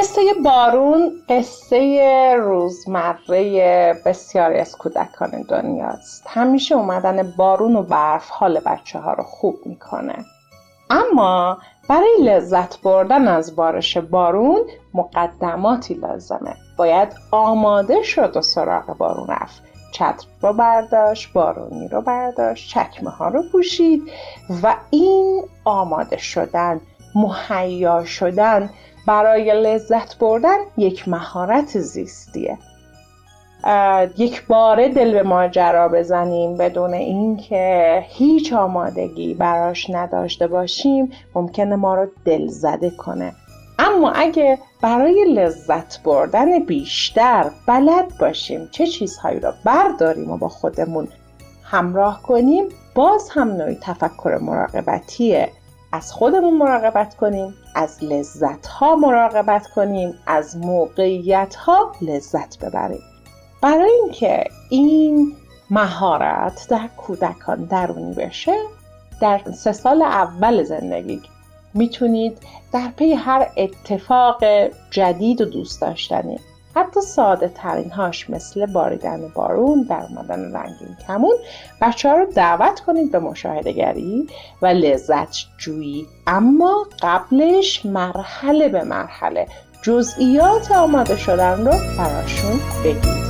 قصه بارون قصه روزمره بسیاری از کودکان دنیاست. همیشه اومدن بارون و برف حال بچه ها رو خوب میکنه. اما برای لذت بردن از بارش بارون مقدماتی لازمه. باید آماده شد و سراغ بارون رفت. چتر رو برداشت، بارونی رو برداشت، چکمه ها رو پوشید و این آماده شدن، مهیا شدن برای لذت بردن یک مهارت زیستیه. یک باره دل به ماجرا بزنیم بدون اینکه هیچ آمادگی براش نداشته باشیم ممکنه ما رو دل زده کنه. اما اگه برای لذت بردن بیشتر بلد باشیم چه چیزهایی رو برداریم و با خودمون همراه کنیم، باز هم نوعی تفکر مراقبتیه. از خودمون مراقبت کنیم، از لذت‌ها مراقبت کنیم، از موقعیت‌ها لذت ببریم. برای اینکه این مهارت در کودکان درونی بشه، در 3 سال اول زندگی میتونید در پی هر اتفاق جدید و دوست داشتنی، حتی ساده ترین هاش مثل باریدن بارون، در اومدن رنگین کمون، بچه‌ها رو دعوت کنید به مشاهده گری و لذت جویی. اما قبلش مرحله به مرحله جزئیات آماده شدن رو براشون بگید.